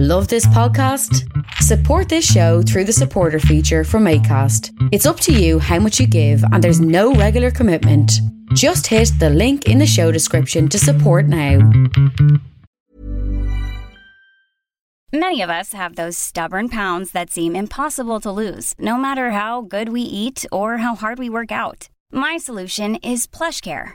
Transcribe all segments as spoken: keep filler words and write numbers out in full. Love this podcast? Support this show through the supporter feature from Acast. It's up to you how much you give and there's no regular commitment. Just hit the link in the show description to support now. Many of us have those stubborn pounds that seem impossible to lose, no matter how good we eat or how hard we work out. My solution is PlushCare.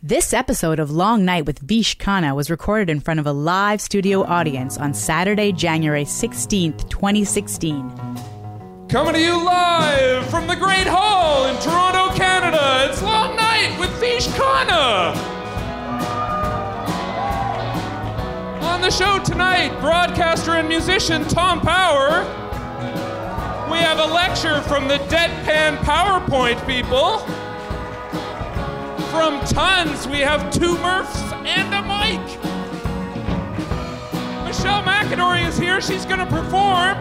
This episode of Long Night with Vish Khanna was recorded in front of a live studio audience on Saturday, January sixteenth, twenty sixteen. Coming to you live from the Great Hall in Toronto, Canada, it's Long Night with Vish Khanna. On the show tonight, broadcaster and musician Tom Power. We have a lecture from the Deadpan PowerPoint people. From TUNS, we have two Murphs and a Mike. Michelle McInerney is here. She's going to perform.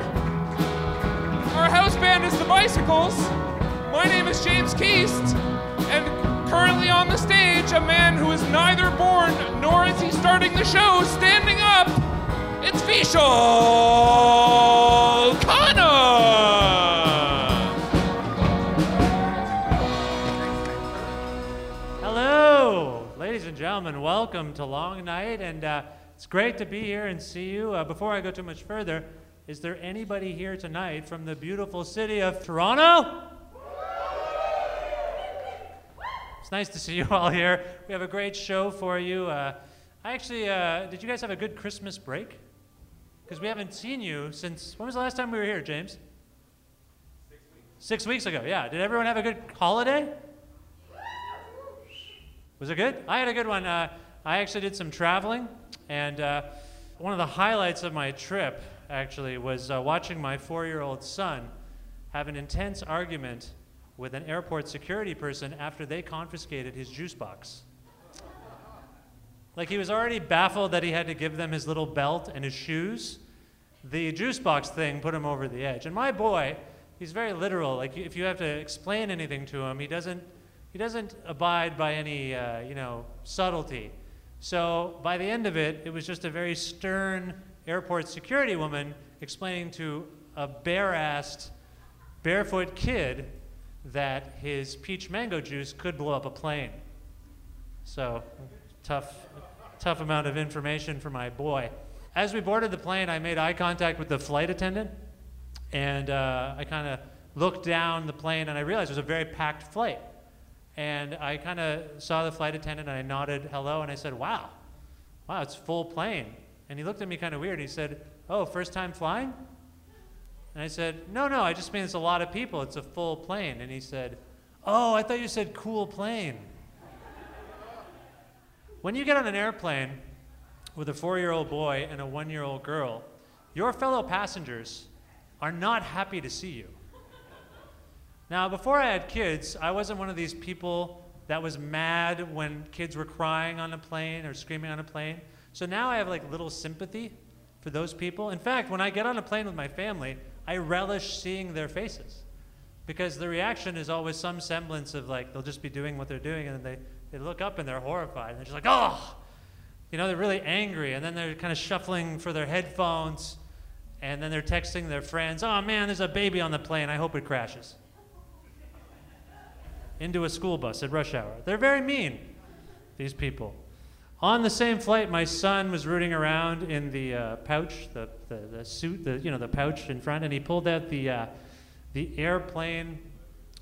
Our house band is The Bicycles. My name is James Keast. And currently on the stage, a man who is neither born nor is he starting the show, standing up, it's Vish Khanna. Gentlemen, welcome to Long Night, and uh, it's great to be here and see you. Uh, before I go too much further, is there anybody here tonight from the beautiful city of Toronto? It's nice to see you all here. We have a great show for you. Uh, I actually, uh, did you guys have a good Christmas break? Because we haven't seen you since, when was the last time we were here, James? Six weeks. Six weeks ago, yeah. Did everyone have a good holiday? Was it good? I had a good one. Uh, I actually did some traveling, and uh, one of the highlights of my trip, actually, was uh, watching my four-year-old son have an intense argument with an airport security person after they confiscated his juice box. Like, he was already baffled that he had to give them his little belt and his shoes. The juice box thing put him over the edge. And my boy, he's very literal. Like, if you have to explain anything to him, he doesn't He doesn't abide by any, uh, you know, subtlety. So by the end of it, it was just a very stern airport security woman explaining to a bare-assed, barefoot kid that his peach mango juice could blow up a plane. So tough, tough amount of information for my boy. As we boarded the plane, I made eye contact with the flight attendant, and uh, I kind of looked down the plane, and I realized it was a very packed flight. And I kind of saw the flight attendant, and I nodded hello, and I said, wow, wow, it's full plane. And he looked at me kind of weird. He said, oh, first time flying? And I said, no, no, I just mean it's a lot of people. It's a full plane. And he said, oh, I thought you said cool plane. When you get on an airplane with a four-year-old boy and a one-year-old girl, your fellow passengers are not happy to see you. Now, before I had kids, I wasn't one of these people that was mad when kids were crying on a plane or screaming on a plane. So now I have like little sympathy for those people. In fact, when I get on a plane with my family, I relish seeing their faces because the reaction is always some semblance of like, they'll just be doing what they're doing and then they, they look up and they're horrified. And they're just like, oh, you know, they're really angry. And then they're kind of shuffling for their headphones and then they're texting their friends, oh man, there's a baby on the plane. I hope it crashes into a school bus at rush hour. They're very mean, these people. On the same flight, my son was rooting around in the uh, pouch, the, the the suit, the you know the pouch in front, and he pulled out the uh, the airplane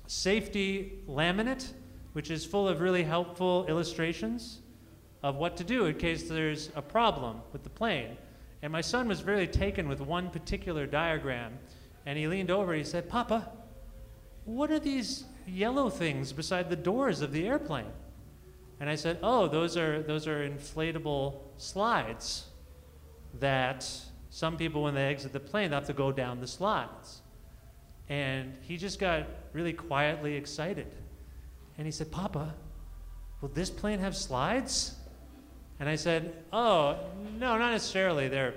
safety laminate, which is full of really helpful illustrations of what to do in case there's a problem with the plane. And my son was really taken with one particular diagram, and he leaned over and he said, "Papa, what are these yellow things beside the doors of the airplane?" And I said, "Oh, those are, those are inflatable slides that some people, when they exit the plane, they have to go down the slides." And he just got really quietly excited. And he said, "Papa, will this plane have slides?" And I said, "Oh, no, not necessarily. They're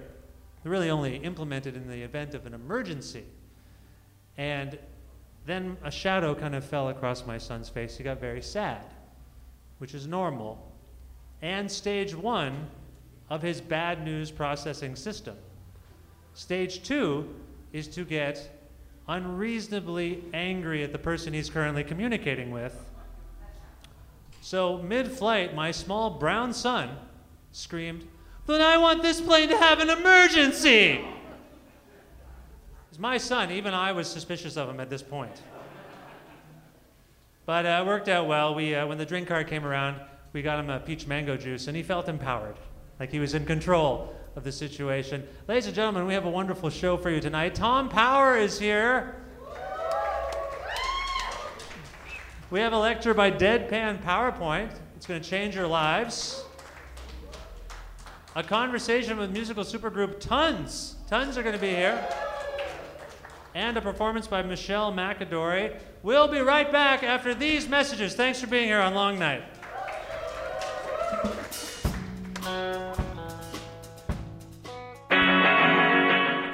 really only implemented in the event of an emergency." And then a shadow kind of fell across my son's face. He got very sad, which is normal, and stage one of his bad news processing system. Stage two is to get unreasonably angry at the person he's currently communicating with. So mid-flight, my small brown son screamed, "Then I want this plane to have an emergency!" It's my son, even I was suspicious of him at this point. But uh, it worked out well. We, uh, when the drink cart came around, we got him a peach mango juice, and he felt empowered, like he was in control of the situation. Ladies and gentlemen, we have a wonderful show for you tonight. Tom Power is here. We have a lecture by Deadpan PowerPoint. It's going to change your lives. A conversation with musical supergroup TUNS. TUNS are going to be here. And a performance by Michelle McAdory. We'll be right back after these messages. Thanks for being here on Long Night.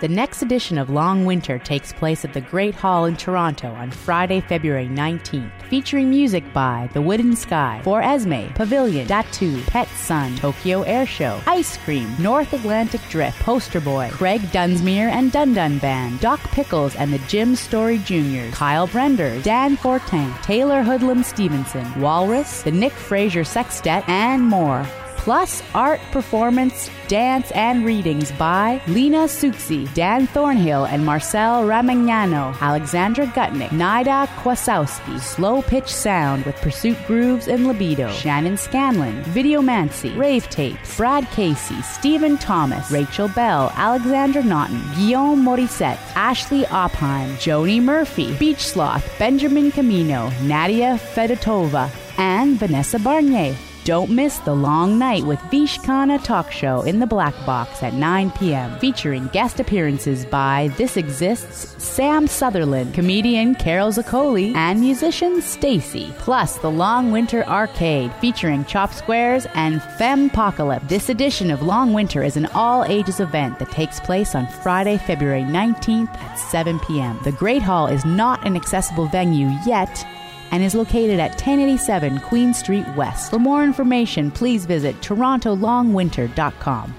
The next edition of Long Winter takes place at the Great Hall in Toronto on Friday, February nineteenth, featuring music by The Wooden Sky, For Esme, Pavilion, Datu, Pet Sun, Tokyo Air Show, Ice Cream, North Atlantic Drift, Poster Boy, Craig Dunsmuir and Dun Dun Band, Doc Pickles and the Jim Story Juniors, Kyle Brender, Dan Fortin, Taylor Hoodlum Stevenson, Walrus, the Nick Fraser Sextet, and more. Plus art, performance, dance, and readings by Lena Suksi, Dan Thornhill and Marcel Ramagnano, Alexandra Gutnick, Nida Kwasowski, Slow Pitch Sound with Pursuit Grooves and Libido, Shannon Scanlon, Videomancy, Rave Tapes, Brad Casey, Stephen Thomas, Rachel Bell, Alexander Naughton, Guillaume Morissette, Ashley Opheim, Joni Murphy, Beach Sloth, Benjamin Camino, Nadia Fedotova, and Vanessa Barnier. Don't miss The Long Night with Vish Khanna Talk Show in the Black Box at nine p.m. featuring guest appearances by This Exists, Sam Sutherland, comedian Carol Zoccoli, and musician Stacy. Plus, The Long Winter Arcade featuring Chop Squares and Fempocalypse. This edition of Long Winter is an all-ages event that takes place on Friday, February nineteenth at seven p.m. The Great Hall is not an accessible venue yet, and is located at ten eighty-seven Queen Street West. For more information, please visit toronto long winter dot com.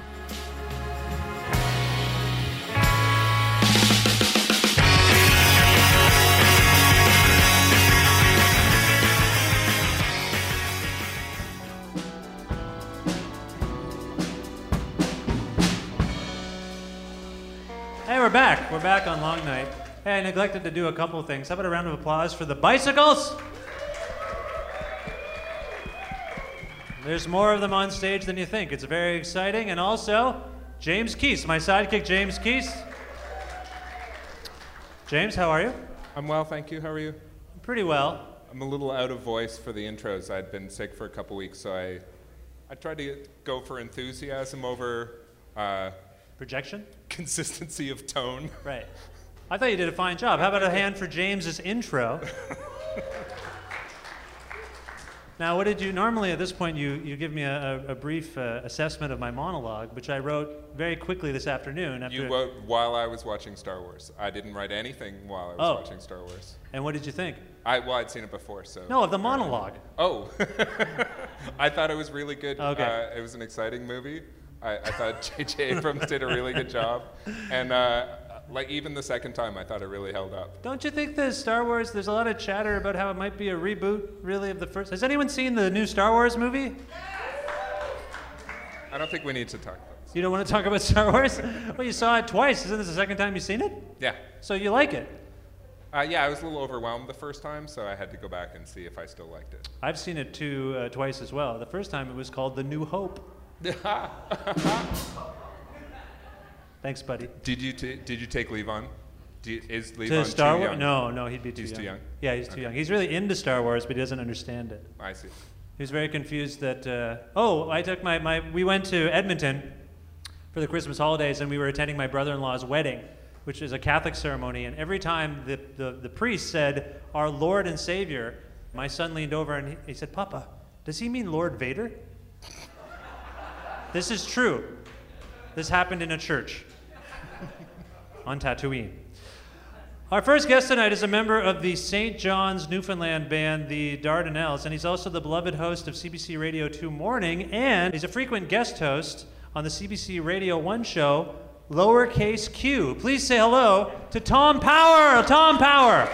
Hey, we're back. We're back on Long Night. Hey, I neglected to do a couple of things. How about a round of applause for The Bicycles? There's more of them on stage than you think. It's very exciting. And also, James Keast, my sidekick, James Keast. James, how are you? I'm well, thank you. How are you? Pretty well. I'm a little out of voice for the intros. I'd been sick for a couple weeks, so I, I tried to go for enthusiasm over... Uh, Projection? Consistency of tone. Right. I thought you did a fine job. How about a hand for James's intro? Now, what did you, normally at this point you, you give me a, a brief uh, assessment of my monologue, which I wrote very quickly this afternoon. After you wrote while I was watching Star Wars. I didn't write anything while I was oh. watching Star Wars. And what did you think? I, well, I'd seen it before, so. No, of the monologue. Oh, I thought it was really good. Okay. Uh, it was an exciting movie. I, I thought J J Abrams did a really good job. And. Uh, Like, even the second time, I thought it really held up. Don't you think the Star Wars, there's a lot of chatter about how it might be a reboot, really, of the first... Has anyone seen the new Star Wars movie? I don't think we need to talk about this. You don't want to talk about Star Wars? Well, you saw it twice. Isn't this the second time you've seen it? Yeah. So you like it? Uh, yeah, I was a little overwhelmed the first time, so I had to go back and see if I still liked it. I've seen it too, uh, twice as well. The first time it was called The New Hope. Thanks, buddy. Did you t did you take Levon? You, is Levon to Star too young? No, no, he'd be too he's young. He's too young? Yeah, he's too okay. young. He's really into Star Wars, but he doesn't understand it. I see. He was very confused that, uh, oh, I took my, my, we went to Edmonton for the Christmas holidays, and we were attending my brother-in-law's wedding, which is a Catholic ceremony, and every time the, the, the priest said, our Lord and Savior, my son leaned over and he, he said, Papa, does he mean Lord Vader? This is true. This happened in a church on Tatooine. Our first guest tonight is a member of the Saint John's Newfoundland band, the Dardanelles, and he's also the beloved host of C B C Radio two Morning, and he's a frequent guest host on the C B C Radio one show, Lowercase Q. Please say hello to Tom Power. Tom Power.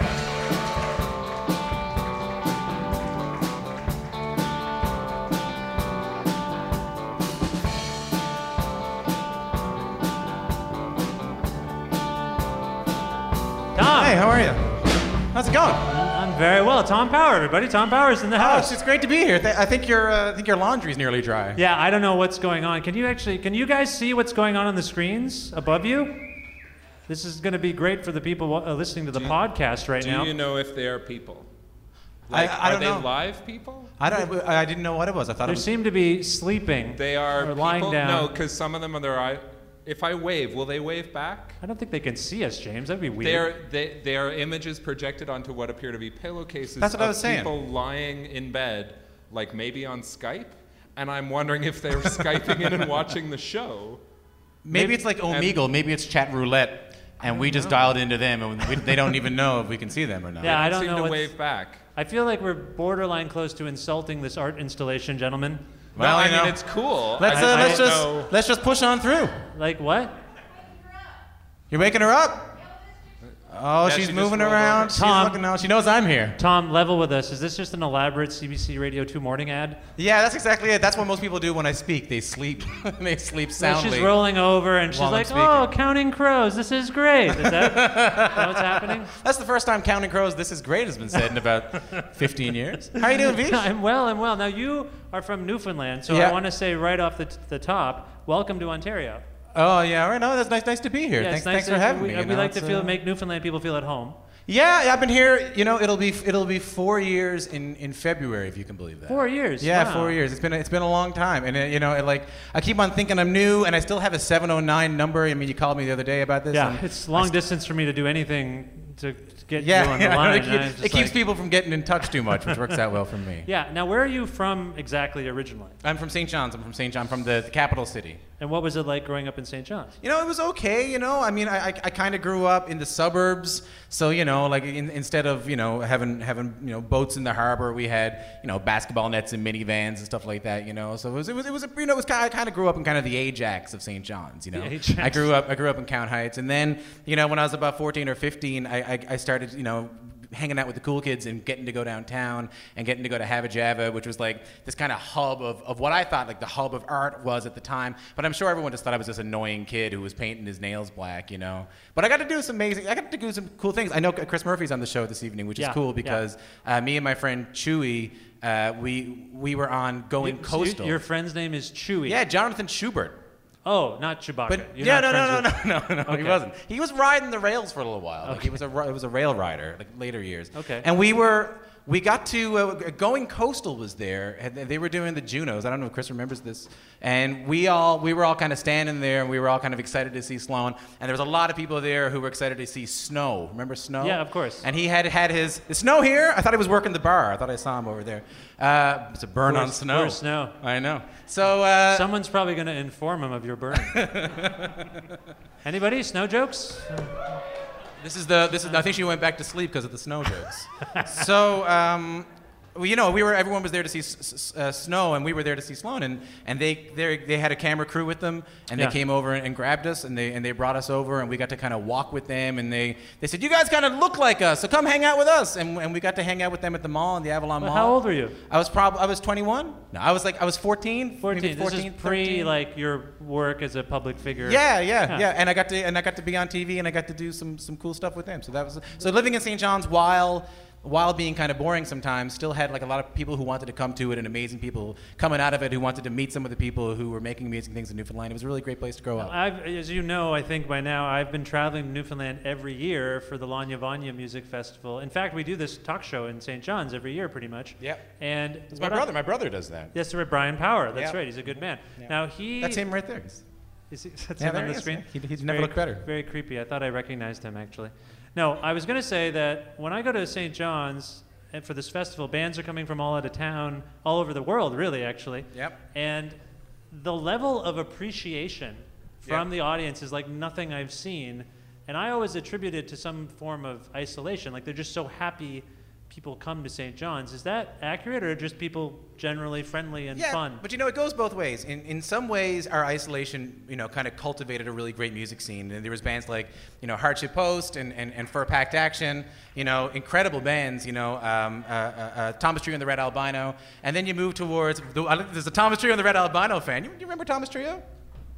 Hey, how are you? How's it going? I'm very well. Tom Power, everybody. Tom Power's in the house. Oh, it's great to be here. I think your uh, I think your laundry's nearly dry. Yeah, I don't know what's going on. Can you actually? Can you guys see what's going on on the screens above you? This is going to be great for the people uh, listening to the do, podcast right do now. Do you know if they are people? Like, I, I don't are they know. live people? I don't. I didn't know what it was. I thought they seem to be sleeping. They are or lying people? down. No, because some of them are their eyes. If I wave, will they wave back? I don't think they can see us, James. That'd be weird. They, they are images projected onto what appear to be pillowcases That's what of I was saying. people lying in bed, like maybe on Skype. And I'm wondering if they're Skyping in and watching the show. Maybe, maybe it's like Omegle. Maybe it's chat roulette, and we just know. dialed into them, and we, they don't even know if we can see them or not. Yeah, I don't, I don't know. Seem to wave back. I feel like we're borderline close to insulting this art installation, gentlemen. Well, no, I mean, know. it's cool. Let's, uh, let's, just, know. let's just push on through. Like what? You're waking her up? Oh, yeah, she's she moving around. Tom, she's looking out. She knows I'm here. Tom, level with us. Is this just an elaborate C B C Radio two Morning ad? Yeah, that's exactly it. That's what most people do when I speak. They sleep. they sleep soundly. So she's rolling over, and she's like, oh, Counting Crows, this is great. Is that, is that what's happening? That's the first time Counting Crows, this is great, has been said in about fifteen years. How are you doing, Vish? I'm well, I'm well. Now, you are from Newfoundland, so yeah. I want to say right off the, t the top, welcome to Ontario. Oh, yeah, all right. No, that's nice, nice to be here. Yeah, thanks nice thanks to, for having we, me. We know, like to feel, uh, make Newfoundland people feel at home. Yeah, I've been here. You know, it'll be it'll be four years in, in February, if you can believe that. Four years. Yeah, wow. four years. It's been it's been a long time, and it, you know, it, like I keep on thinking I'm new, and I still have a seven oh nine number. I mean, you called me the other day about this. Yeah, it's long distance for me to do anything to, to get yeah, you on the yeah, line. It, it, it keeps like... people from getting in touch too much, which works out well for me. Yeah. Now, where are you from exactly originally? I'm from Saint John's. I'm from Saint John, from the, the capital city. And what was it like growing up in Saint John's? You know, it was okay, you know. I mean, I, I, I kind of grew up in the suburbs. So, you know, like in, instead of, you know, having, having, you know, boats in the harbor, we had, you know, basketball nets and minivans and stuff like that, you know. So it was, it was, it was a, you know, it was kind of, I kind of grew up in kind of the Ajax of Saint John's, you know. I grew up, I grew up in Crown Heights. And then, you know, when I was about fourteen or fifteen, I, I, I started, you know, hanging out with the cool kids and getting to go downtown and getting to go to Habba Jabba, which was like this kind of hub of, of what I thought like the hub of art was at the time. But I'm sure everyone just thought I was this annoying kid who was painting his nails black, you know. But I got to do some amazing, I got to do some cool things. I know Chris Murphy's on the show this evening, which yeah, is cool because yeah. uh, me and my friend Chewy, uh, we we were on Going you, Coastal. You, your friend's name is Chewy. Yeah, Jonathan Schubert. Oh, not Chewbacca. But, yeah, not no, no, no, no, no, no, okay. He wasn't. He was riding the rails for a little while. Okay. Like he was a he was a rail rider, like later years. Okay. And we were we got to uh, Going Coastal was there, and they were doing the Junos. I don't know if Chris remembers this. And we all we were all kind of standing there, and we were all kind of excited to see Sloan. And there was a lot of people there who were excited to see Snow. Remember Snow? Yeah, of course. And he had had his is Snow here. I thought he was working the bar. I thought I saw him over there. Uh, it's a burn where's, on Snow. Where's Snow? I know. So uh, someone's probably going to inform him of your burn. Anybody? Snow jokes? This is the. This is. I think she went back to sleep because of the snow jokes. So um, Well, you know, we were. Everyone was there to see S- uh, Snow, and we were there to see Sloan, and, and they they had a camera crew with them, and yeah. they came over and, and grabbed us, and they and they brought us over, and we got to kind of walk with them, and they, they said, you guys kind of look like us, so come hang out with us, and and we got to hang out with them at the mall, in the Avalon well, Mall. How old were you? I was probably I was twenty-one. No, I was like I was fourteen. Fourteen. fourteen this is pre thirteen. Like your work as a public figure. Yeah, yeah, yeah, yeah. And I got to and I got to be on T V, and I got to do some some cool stuff with them. So that was so living in Saint John's while. while being kind of boring sometimes, still had like a lot of people who wanted to come to it and amazing people coming out of it who wanted to meet some of the people who were making amazing things in Newfoundland. It was a really great place to grow up. I've, as you know, I think by now, I've been traveling to Newfoundland every year for the Lanya Vanya Music Festival. In fact, we do this talk show in Saint John's every year pretty much. Yeah. And it's my brother. I, my brother does that. Yes, right, Brian Power. That's yep. right. He's a good man. Yep. Now he... That's him right there. Is he, that's yeah, him there on the is, screen? Yeah. He, he's never very, looked better. Very creepy. I thought I recognized him actually. No, I was going to say that when I go to Saint John's for this festival, bands are coming from all out of town, all over the world, really, actually. Yep. And the level of appreciation from yep. the audience is like nothing I've seen. And I always attribute it to some form of isolation. Like they're just so happy people come to Saint John's. Is that accurate or just people generally friendly and yeah, fun? But you know, it goes both ways. In in some ways, our isolation, you know, kind of cultivated a really great music scene. And there was bands like, you know, Hardship Post and, and, and Fur Packed Action, you know, incredible bands, you know, um, uh, uh, uh, Thomas Trio and the Red Albino. And then you move towards, the, uh, there's a Thomas Trio and the Red Albino fan. You, you remember Thomas Trio?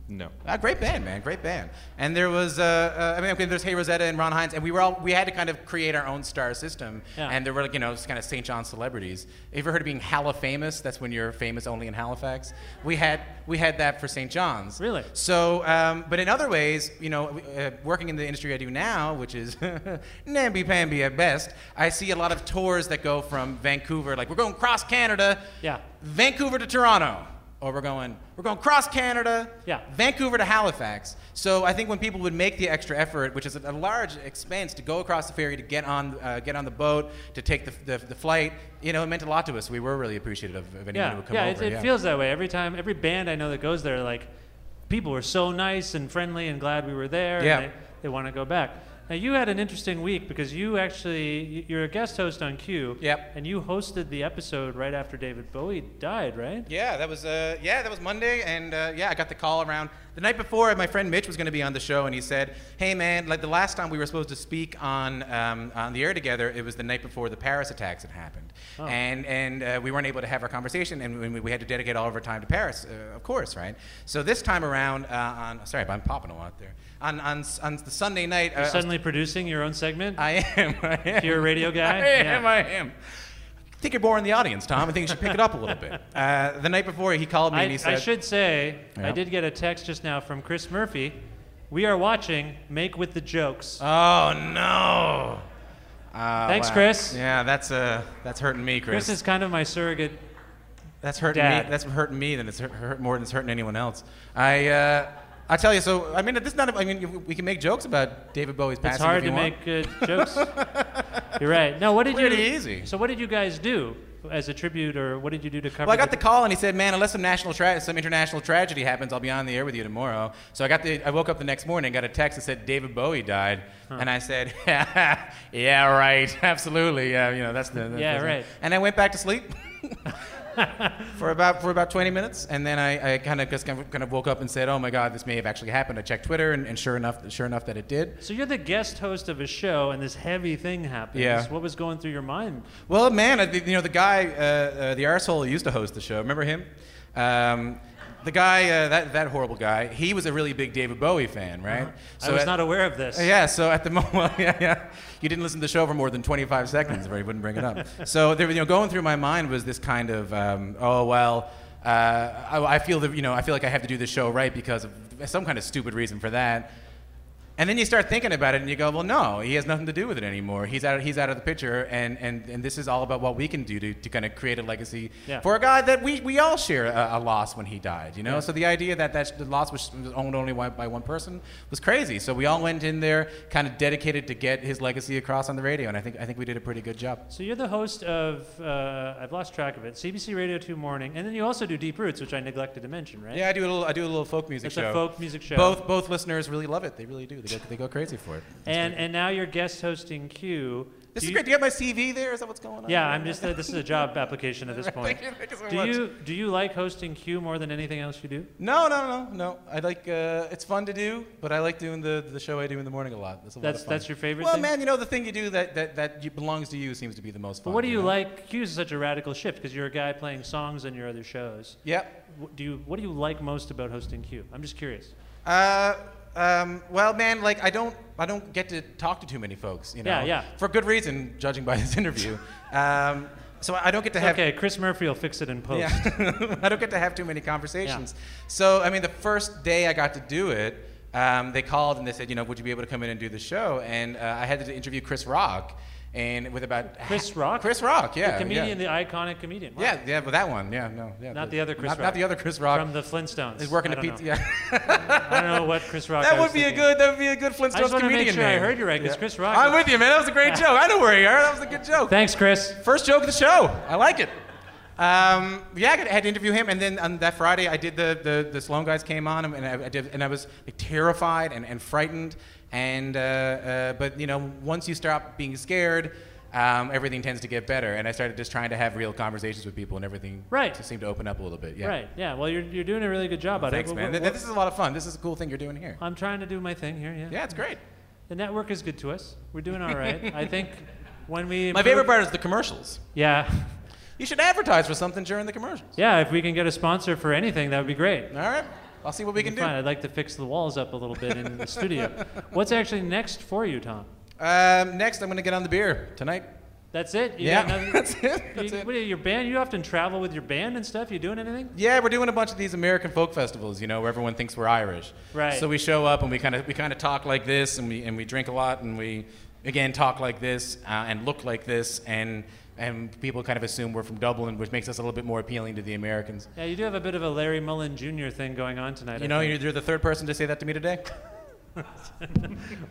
No. Uh, great band, man. Great band. And there was, uh, uh, I mean, okay, there's Hey Rosetta and Ron Hines, and we were all, we had to kind of create our own star system. Yeah. And there were, like, you know, just kind of Saint John celebrities. You ever heard of being Halifamous? That's when you're famous only in Halifax. We had, we had that for Saint John's. Really? So, um, but in other ways, you know, uh, working in the industry I do now, which is namby-pamby at best, I see a lot of tours that go from Vancouver, like we're going cross Canada, yeah, Vancouver to Toronto. Or we're going, we're going cross Canada, yeah. Vancouver to Halifax. So I think when people would make the extra effort, which is a large expense to go across the ferry, to get on, uh, get on the boat, to take the, the the flight, you know, it meant a lot to us. We were really appreciative of anyone yeah. who would come yeah, over. It, it yeah, it feels that way every time. Every band I know that goes there, like, people were so nice and friendly and glad we were there. Yeah. And they, they want to go back. Now you had an interesting week because you actually, you're a guest host on Q. Yep. And you hosted the episode right after David Bowie died, right? Yeah, that was uh, yeah, that was Monday, and uh, yeah, I got the call around the night before. My friend Mitch was going to be on the show, and he said, "Hey man, like the last time we were supposed to speak on um, on the air together, it was the night before the Paris attacks had happened, oh. and and uh, we weren't able to have our conversation, and we, we had to dedicate all of our time to Paris, uh, of course, right? So this time around, uh, on sorry, I'm popping a lot there. On on on the Sunday night, you're uh, suddenly producing your own segment. I am. I am. You're a radio guy. I am. Yeah. I am. I think you're boring the audience, Tom. I think you should pick it up a little bit. Uh, the night before, he called me I, and he said, "I should say, yeah. I did get a text just now from Chris Murphy. We are watching Make with the Jokes." Oh no! Uh, Thanks, wow. Chris. Yeah, that's uh, that's hurting me, Chris. Chris is kind of my surrogate. That's hurting dad. me. That's hurting me than it's hurt, hurt more than it's hurting anyone else. I. Uh, I tell you, so I mean, this is not. A, I mean, we can make jokes about David Bowie's passing. It's hard if you to want. make uh, jokes. You're right. No, what did Pretty you? Pretty easy. So, what did you guys do as a tribute, or what did you do to cover? Well, I got the, the call, and he said, "Man, unless some national, tra- some international tragedy happens, I'll be on the air with you tomorrow." So I got the. I woke up the next morning, got a text that said David Bowie died, huh. and I said, "Yeah, right, absolutely. Yeah, you know, that's the. That's yeah, right." It. And I went back to sleep. for about for about twenty minutes, and then I, I kind of just kind of, kind of woke up and said, "Oh my God, this may have actually happened." I checked Twitter, and, and sure enough, sure enough, that it did. So you're the guest host of a show, and this heavy thing happens. Yeah. What was going through your mind? Well, man, I, you know the guy, uh, uh, the arsehole who used to host the show. Remember him? Um, The guy, uh, that that horrible guy, he was a really big David Bowie fan, right? Uh-huh. So I was at, not aware of this. Yeah, so at the moment, well, yeah, yeah. You didn't listen to the show for more than twenty-five seconds, or he wouldn't bring it up. So there, you know, going through my mind was this kind of, um, oh well, uh, I, I feel that, you know, I feel like I have to do this show right because of some kind of stupid reason for that. And then you start thinking about it, and you go, well, no, he has nothing to do with it anymore. He's out, he's out of the picture, and, and, and this is all about what we can do to, to kind of create a legacy yeah. for a guy that we, we all share a, a loss when he died, you know? Yeah. So the idea that that the loss was owned only by one person was crazy. So we all went in there kind of dedicated to get his legacy across on the radio, and I think I think we did a pretty good job. So you're the host of, uh, I've lost track of it, C B C Radio two Morning, and then you also do Deep Roots, which I neglected to mention, right? Yeah, I do a little, I do a little folk music it's show. It's a folk music show. Both both listeners really love it. They really do. They go, they go crazy for it. That's and great. And now you're guest hosting Q, This do is you, great. Do you have my C V there? Is that what's going on? Yeah, I'm just. Uh, this is a job application at this point. Thank you, thank you so do much. you do you like hosting Q more than anything else you do? No, no, no, no. I like. Uh, it's fun to do, but I like doing the the show I do in the morning a lot. That's a that's, lot of fun. That's your favorite. Well, thing? man, you know the thing you do that that that belongs to you seems to be the most fun. But what do you, you know? like? Q is such a radical shift because you're a guy playing songs in your other shows. Yeah. Do you? What do you like most about hosting Q? I'm just curious. Uh. Um, well, man, like I don't, I don't get to talk to too many folks, you know. Yeah, yeah. For good reason, judging by this interview. um, so I don't get to have. Okay, Chris Murphy will fix it in post. Yeah. I don't get to have too many conversations. Yeah. So I mean, the first day I got to do it, um, they called and they said, you know, would you be able to come in and do the show? And uh, I had to interview Chris Rock, and with about Chris ha- Rock. Chris Rock, yeah. The comedian, yeah. the iconic comedian. Wow. Yeah, yeah, but that one, yeah, no, yeah. Not the, the other Chris not, Rock. Not the other Chris Rock. From the Flintstones. He's working at Pizza. Know. Yeah. I don't know what Chris Rock. That would be thinking. a good. That would be a good Flintstones I just comedian. Make sure name. I heard you right, because yeah. Chris Rock. I'm with you, man. That was a great joke. I know where you are. That was a good joke. Thanks, Chris. First joke of the show. I like it. Um, yeah, I had to interview him, and then on that Friday, I did the the, the Sloan guys came on, and I, I did, and I was like, terrified and, and frightened, and uh, uh, but you know, once you stop being scared, um, everything tends to get better. And I started just trying to have real conversations with people, and everything right. just seemed to open up a little bit. Yeah. Right. Yeah. Well, you're you're doing a really good job. Well, thanks, it. man. We're, we're, this is a lot of fun. This is a cool thing you're doing here. I'm trying to do my thing here. Yeah. Yeah, it's great. The network is good to us. We're doing all right. I think when we my favorite part is the commercials. Yeah. You should advertise for something during the commercials. Yeah, if we can get a sponsor for anything, that would be great. All right. I'll see what we can do. Fine. I'd like to fix the walls up a little bit in the studio. What's actually next for you, Tom? Um, next, I'm going to get on the beer tonight. That's it? You yeah, that's it. That's you, it. What are your band? You often travel with your band and stuff? You doing anything? Yeah, we're doing a bunch of these American folk festivals, you know, where everyone thinks we're Irish. Right. So we show up and we kind of we kind of talk like this, and we and we drink a lot, and we again talk like this uh, and look like this and. And people kind of assume we're from Dublin, which makes us a little bit more appealing to the Americans. Yeah, you do have a bit of a Larry Mullen Junior thing going on tonight. You I know, think. You're the third person to say that to me today.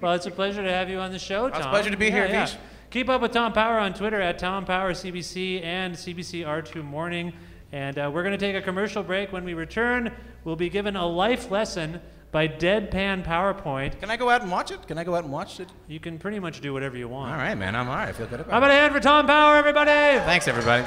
Well, it's a pleasure to have you on the show, Tom. It's a pleasure to be yeah, here, yeah. Vish. Keep up with Tom Power on Twitter at Tom Power C B C and C B C R two Morning. And uh, we're going to take a commercial break. When we return, we'll be given a life lesson by Deadpan PowerPoint. Can I go out and watch it? Can I go out and watch it? You can pretty much do whatever you want. All right, man. I'm all right. I feel good about it. How about a hand for Tom Power, everybody? Thanks, everybody.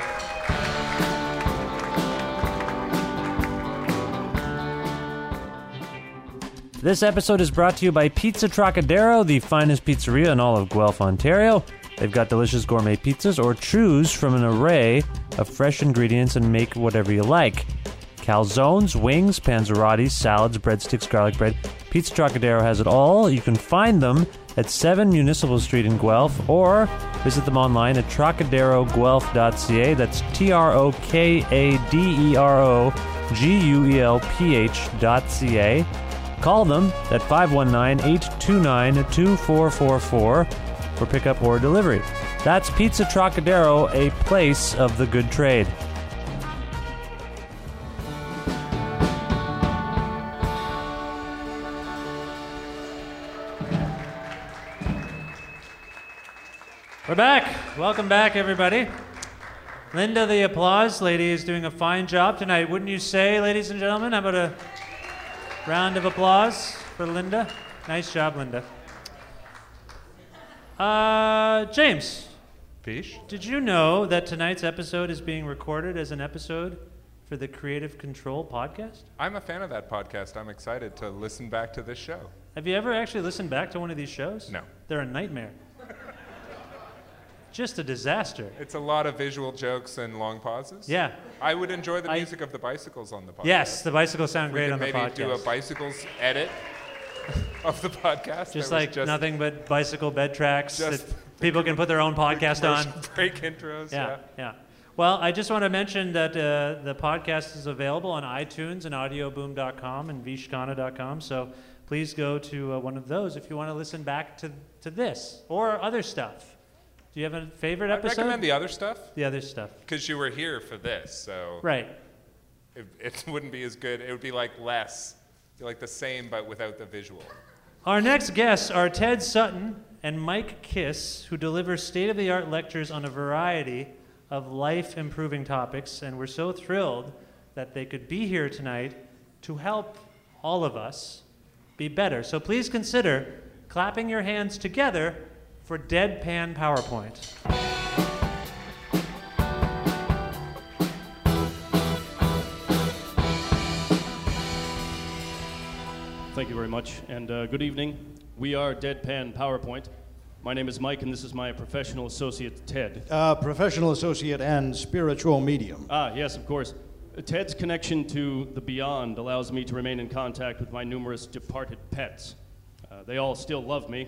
This episode is brought to you by Pizza Trocadero, the finest pizzeria in all of Guelph, Ontario. They've got delicious gourmet pizzas, or choose from an array of fresh ingredients and make whatever you like. Calzones, wings, panzerotti, salads, breadsticks, garlic bread. Pizza Trocadero has it all. You can find them at seven Municipal Street in Guelph or visit them online at trocadero guelph dot c a. That's T R O K A D E R O G U E L P H dot C A. Call them at five one nine, eight two nine, two four four four for pickup or delivery. That's Pizza Trocadero, a place of the good trade. We're back. Welcome back, everybody. Linda, the applause lady, is doing a fine job tonight, wouldn't you say, ladies and gentlemen? How about a round of applause for Linda? Nice job, Linda. Uh, James. Fish. Did you know that tonight's episode is being recorded as an episode for the Creative Control podcast? I'm a fan of that podcast. I'm excited to listen back to this show. Have you ever actually listened back to one of these shows? No. They're a nightmare. Just a disaster. It's a lot of visual jokes and long pauses. Yeah. I would enjoy the music I, of The Bicycles on the podcast. Yes, The Bicycles sound we great on the podcast. Maybe do a Bicycles edit of the podcast. Just like just nothing but bicycle bed tracks that people can put their own podcast on. Break intros. Yeah, yeah, yeah. Well, I just want to mention that uh, the podcast is available on iTunes and audio boom dot com and vish khanna dot com. So please go to uh, one of those if you want to listen back to, to this or other stuff. Do you have a favorite episode? I recommend the other stuff. The other stuff. Because you were here for this, so. Right. It, it wouldn't be as good. It would be like less. It'd be like the same, but without the visual. Our next guests are Ted Sutton and Mike Kiss, who deliver state-of-the-art lectures on a variety of life-improving topics, and we're so thrilled that they could be here tonight to help all of us be better. So please consider clapping your hands together for Deadpan PowerPoint. Thank you very much, and uh, good evening. We are Deadpan PowerPoint. My name is Mike, and this is my professional associate, Ted. Uh, professional associate and spiritual medium. Ah, yes, of course. Ted's connection to the beyond allows me to remain in contact with my numerous departed pets. Uh, they all still love me,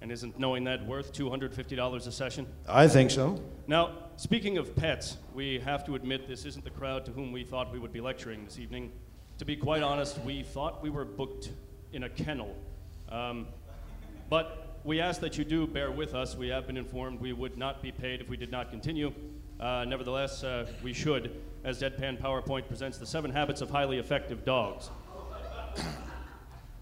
and isn't knowing that worth two hundred fifty dollars a session? I think so. Now, speaking of pets, we have to admit this isn't the crowd to whom we thought we would be lecturing this evening. To be quite honest, we thought we were booked in a kennel. Um, but we ask that you do bear with us. We have been informed we would not be paid if we did not continue. Uh, nevertheless, uh, we should, as Deadpan PowerPoint presents the seven habits of highly effective dogs.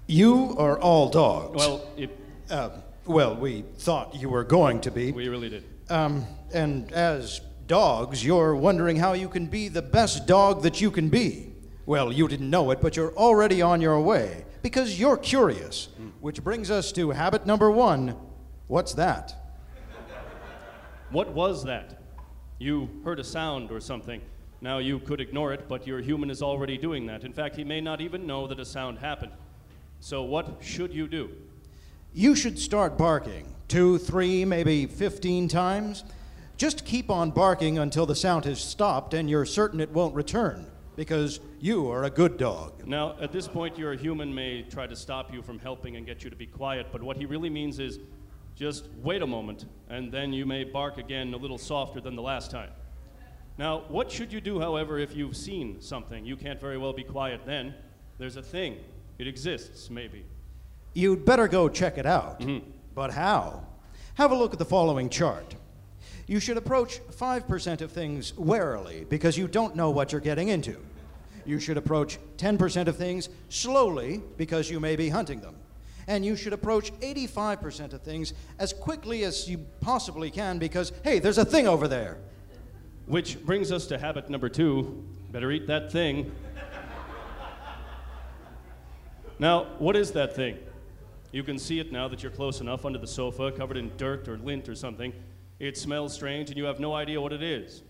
You are all dogs. Well, it, uh, well, we thought you were going to be. We really did. Um, and as dogs, you're wondering how you can be the best dog that you can be. Well, you didn't know it, but you're already on your way, because you're curious, mm. which brings us to habit number one. What's that? What was that? You heard a sound or something. Now, you could ignore it, but your human is already doing that. In fact, he may not even know that a sound happened. So what should you do? You should start barking two, three, maybe fifteen times. Just keep on barking until the sound has stopped and you're certain it won't return, because you are a good dog. Now, at this point, your human may try to stop you from helping and get you to be quiet, but what he really means is just wait a moment, and then you may bark again a little softer than the last time. Now, what should you do, however, if you've seen something? You can't very well be quiet then. There's a thing. It exists, maybe. You'd better go check it out. Mm-hmm. But how? Have a look at the following chart. You should approach five percent of things warily, because you don't know what you're getting into. You should approach ten percent of things slowly, because you may be hunting them. And you should approach eighty-five percent of things as quickly as you possibly can, because, hey, there's a thing over there. Which brings us to habit number two. Better eat that thing. Now, what is that thing? You can see it now that you're close enough, under the sofa, covered in dirt or lint or something. It smells strange, and you have no idea what it is.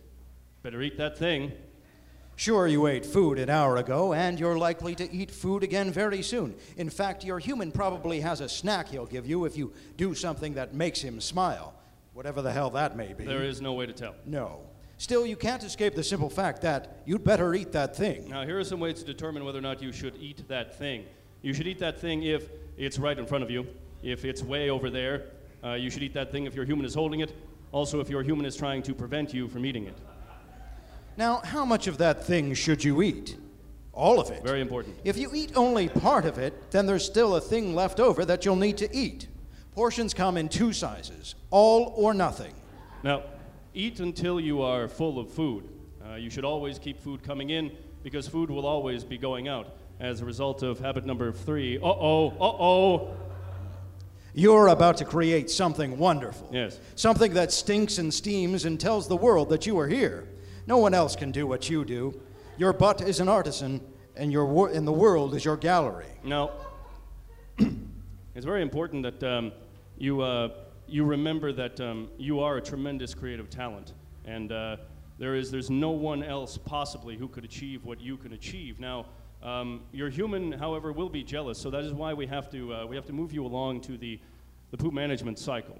Better eat that thing. Sure, you ate food an hour ago, and you're likely to eat food again very soon. In fact, your human probably has a snack he'll give you if you do something that makes him smile, whatever the hell that may be. There is no way to tell. No. Still, you can't escape the simple fact that you'd better eat that thing. Now, here are some ways to determine whether or not you should eat that thing. You should eat that thing if it's right in front of you, if it's way over there. Uh, you should eat that thing if your human is holding it. Also, if your human is trying to prevent you from eating it. Now, how much of that thing should you eat? All of it. Very important. If you eat only part of it, then there's still a thing left over that you'll need to eat. Portions come in two sizes, all or nothing. Now, eat until you are full of food. Uh, you should always keep food coming in, because food will always be going out as a result of habit number three. Uh-oh, uh-oh. You're about to create something wonderful. Yes. Something that stinks and steams and tells the world that you are here. No one else can do what you do. Your butt is an artisan, and, your wor and the world is your gallery. Now, it's very important that um, you, uh, you remember that um, you are a tremendous creative talent, and uh, there is, there's no one else possibly who could achieve what you can achieve. Now, Um, your human, however, will be jealous, so that is why we have to, uh, we have to move you along to the, the poop management cycle.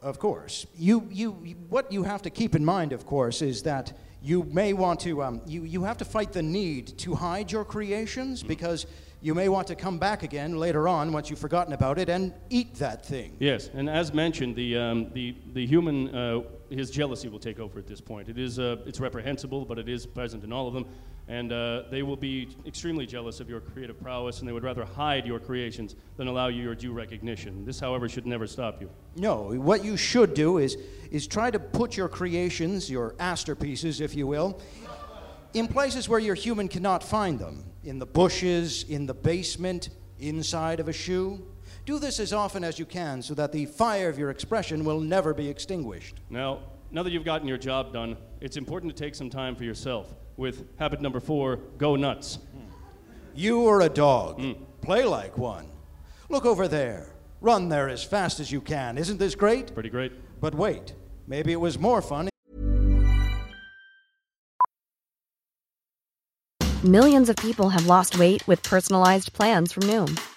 Of course. You, you, what you have to keep in mind, of course, is that you may want to, um, you, you have to fight the need to hide your creations, mm-hmm. because you may want to come back again later on once you've forgotten about it and eat that thing. Yes, and as mentioned, the, um, the, the human, uh, his jealousy will take over at this point. It is, uh, it's reprehensible, but it is present in all of them, and uh, they will be extremely jealous of your creative prowess, and they would rather hide your creations than allow you your due recognition. This, however, should never stop you. No, what you should do is, is try to put your creations, your masterpieces, if you will, in places where your human cannot find them, in the bushes, in the basement, inside of a shoe. Do this as often as you can so that the fire of your expression will never be extinguished. Now, now that you've gotten your job done, it's important to take some time for yourself with habit number four, go nuts. You are a dog. Mm. Play like one. Look over there. Run there as fast as you can. Isn't this great? Pretty great. But wait, maybe it was more fun. Millions of people have lost weight with personalized plans from Noom.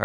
All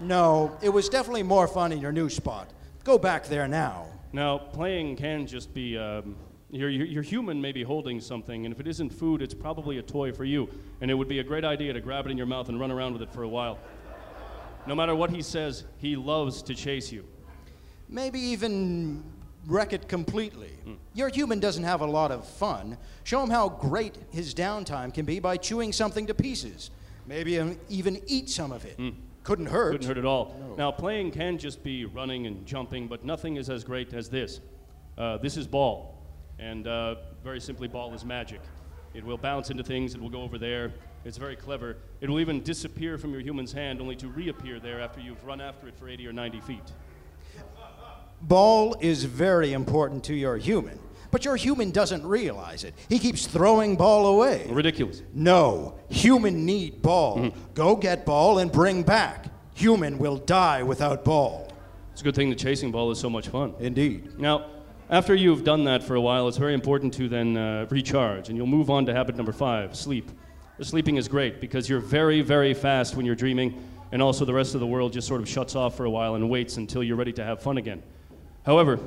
No, it was definitely more fun in your new spot. Go back there now. Now, playing can just be, um, your, your, your human may be holding something, and if it isn't food, it's probably a toy for you. And it would be a great idea to grab it in your mouth and run around with it for a while. No matter what he says, he loves to chase you. Maybe even wreck it completely. Mm. Your human doesn't have a lot of fun. Show him how great his downtime can be by chewing something to pieces. Maybe even eat some of it. Mm. Couldn't hurt. Couldn't hurt at all. No. Now, playing can just be running and jumping, but nothing is as great as this. Uh, this is ball. And uh, very simply, ball is magic. It will bounce into things. It will go over there. It's very clever. It will even disappear from your human's hand, only to reappear there after you've run after it for eighty or ninety feet. Ball is very important to your human, but your human doesn't realize it. He keeps throwing ball away. Ridiculous. No. Human need ball. Mm-hmm. Go get ball and bring back. Human will die without ball. It's a good thing the chasing ball is so much fun. Indeed. Now, after you've done that for a while, it's very important to then uh, recharge, and you'll move on to habit number five, sleep. The sleeping is great because you're very, very fast when you're dreaming, and also the rest of the world just sort of shuts off for a while and waits until you're ready to have fun again. However,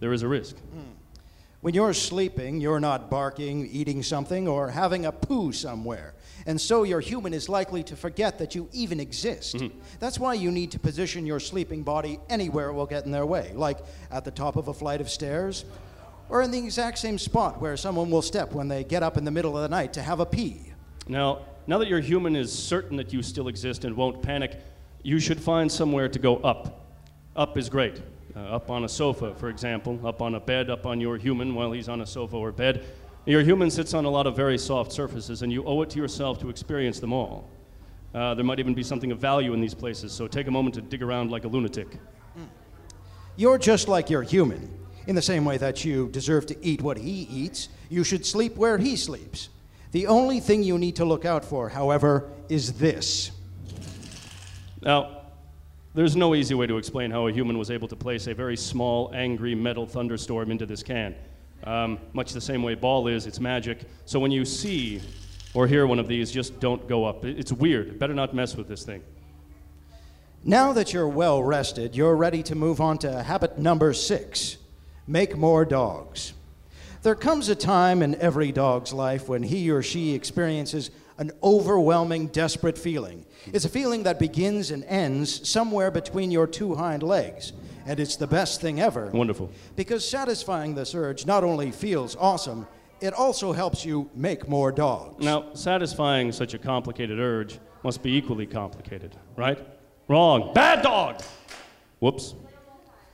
there is a risk. Mm. When you're sleeping, you're not barking, eating something, or having a poo somewhere. And so your human is likely to forget that you even exist. Mm-hmm. That's why you need to position your sleeping body anywhere it will get in their way, like at the top of a flight of stairs, or in the exact same spot where someone will step when they get up in the middle of the night to have a pee. Now, now that your human is certain that you still exist and won't panic, you should find somewhere to go up. Up is great. Uh, up on a sofa, for example, up on a bed, up on your human while he's on a sofa or bed. Your human sits on a lot of very soft surfaces, and you owe it to yourself to experience them all. Uh, there might even be something of value in these places, so take a moment to dig around like a lunatic. Mm. You're just like your human. In the same way that you deserve to eat what he eats, you should sleep where he sleeps. The only thing you need to look out for, however, is this. Now, there's no easy way to explain how a human was able to place a very small, angry metal thunderstorm into this can. Um, much the same way ball is, it's magic. So when you see or hear one of these, just don't go up. It's weird. Better not mess with this thing. Now that you're well rested, you're ready to move on to habit number six. Make more dogs. There comes a time in every dog's life when he or she experiences an overwhelming, desperate feeling. It's a feeling that begins and ends somewhere between your two hind legs. And it's the best thing ever. Wonderful. Because satisfying this urge not only feels awesome, it also helps you make more dogs. Now, satisfying such a complicated urge must be equally complicated, right? Wrong. Bad dog! Whoops.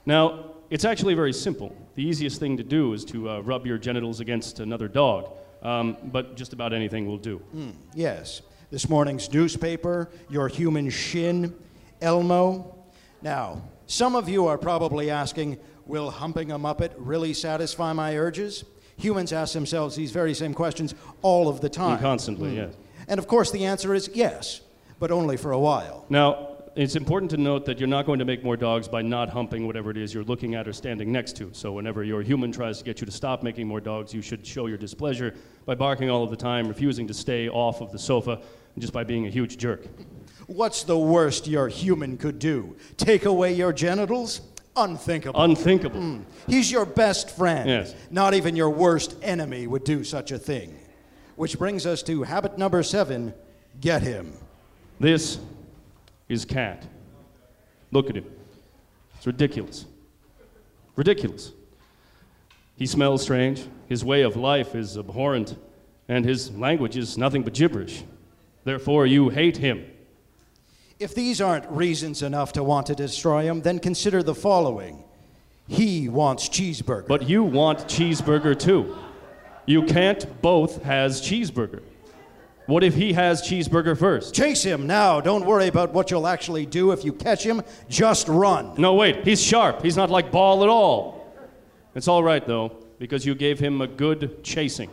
Now, it's actually very simple. The easiest thing to do is to uh, rub your genitals against another dog. Um, but just about anything will do. Mm, yes. This morning's newspaper, your human shin, Elmo. Now, some of you are probably asking, will humping a Muppet really satisfy my urges? Humans ask themselves these very same questions all of the time. And constantly, mm. yes. And of course the answer is yes, but only for a while. Now, it's important to note that you're not going to make more dogs by not humping whatever it is you're looking at or standing next to. So whenever your human tries to get you to stop making more dogs, you should show your displeasure by barking all of the time, refusing to stay off of the sofa, and just by being a huge jerk. What's the worst your human could do? Take away your genitals? Unthinkable. Unthinkable. Mm. He's your best friend. Yes. Not even your worst enemy would do such a thing. Which brings us to habit number seven, get him. This is Cat. Look at him. It's ridiculous. Ridiculous. He smells strange, his way of life is abhorrent, and his language is nothing but gibberish. Therefore, you hate him. If these aren't reasons enough to want to destroy him, then consider the following. He wants cheeseburger. But you want cheeseburger too. You can't both has cheeseburger. What if he has cheeseburger first? Chase him now. Don't worry about what you'll actually do if you catch him. Just run. No, wait. He's sharp. He's not like Ball at all. It's all right, though, because you gave him a good chasing.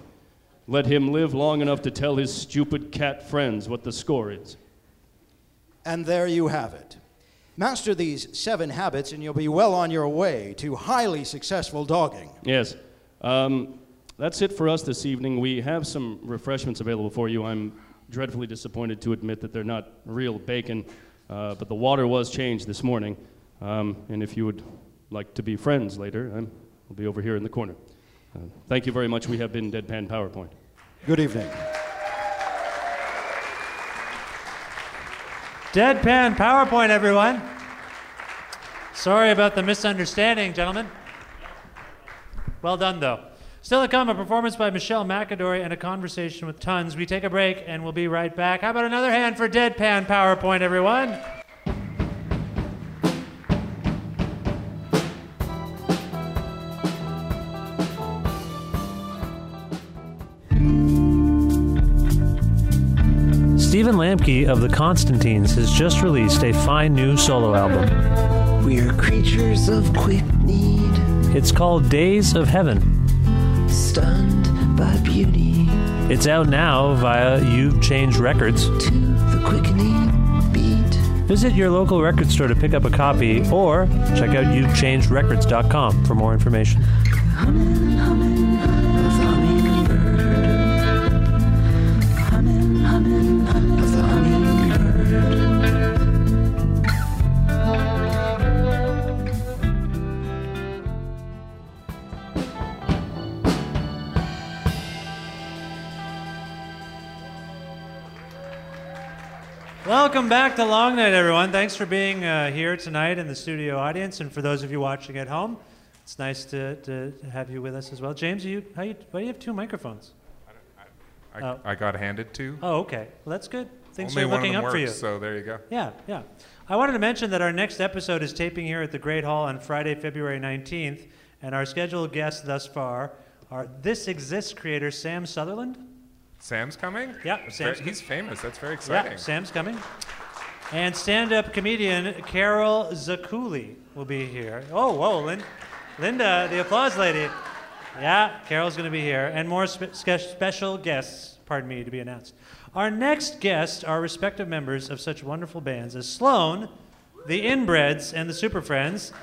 Let him live long enough to tell his stupid cat friends what the score is. And there you have it. Master these seven habits, and you'll be well on your way to highly successful dogging. Yes. Um... That's it for us this evening. We have some refreshments available for you. I'm dreadfully disappointed to admit that they're not real bacon, uh, but the water was changed this morning. Um, and if you would like to be friends later, I'm, I'll be over here in the corner. Uh, thank you very much. We have been Deadpan PowerPoint. Good evening. Deadpan PowerPoint, everyone. Sorry about the misunderstanding, gentlemen. Well done, though. Still to come, a performance by Michelle McAdory and a conversation with T U N S. We take a break and we'll be right back. How about another hand for Deadpan PowerPoint, everyone? Stephen Lamke of The Constantines has just released a fine new solo album. We are creatures of quick need. It's called Days of Heaven. Stunned by beauty. It's out now via You've Changed Records. To the quickening beat. Visit your local record store to pick up a copy or check out you've changed records dot com for more information. Humming, humming, hummingbird. Humming, humming, hummingbird. Welcome back to Long Night, everyone. Thanks for being uh, here tonight in the studio audience, and for those of you watching at home, it's nice to, to have you with us as well. James, you, how you, why do you have two microphones? I, don't, I, I, oh. I got handed two. Oh, okay. Well, that's good. Things Only are looking up works, for you. So there you go. Yeah, yeah. I wanted to mention that our next episode is taping here at the Great Hall on Friday, February nineteenth, and our scheduled guests thus far are This Exists creator Sam Sutherland. Sam's coming? Yeah, Sam's very, He's famous. That's very exciting. Yeah, Sam's coming. And stand-up comedian Carol Zacculi will be here. Oh, whoa, Lin- Linda, the applause lady. Yeah, Carol's going to be here. And more spe- special guests, pardon me, to be announced. Our next guests are respective members of such wonderful bands as Sloan, the Inbreds, and the Super Friends.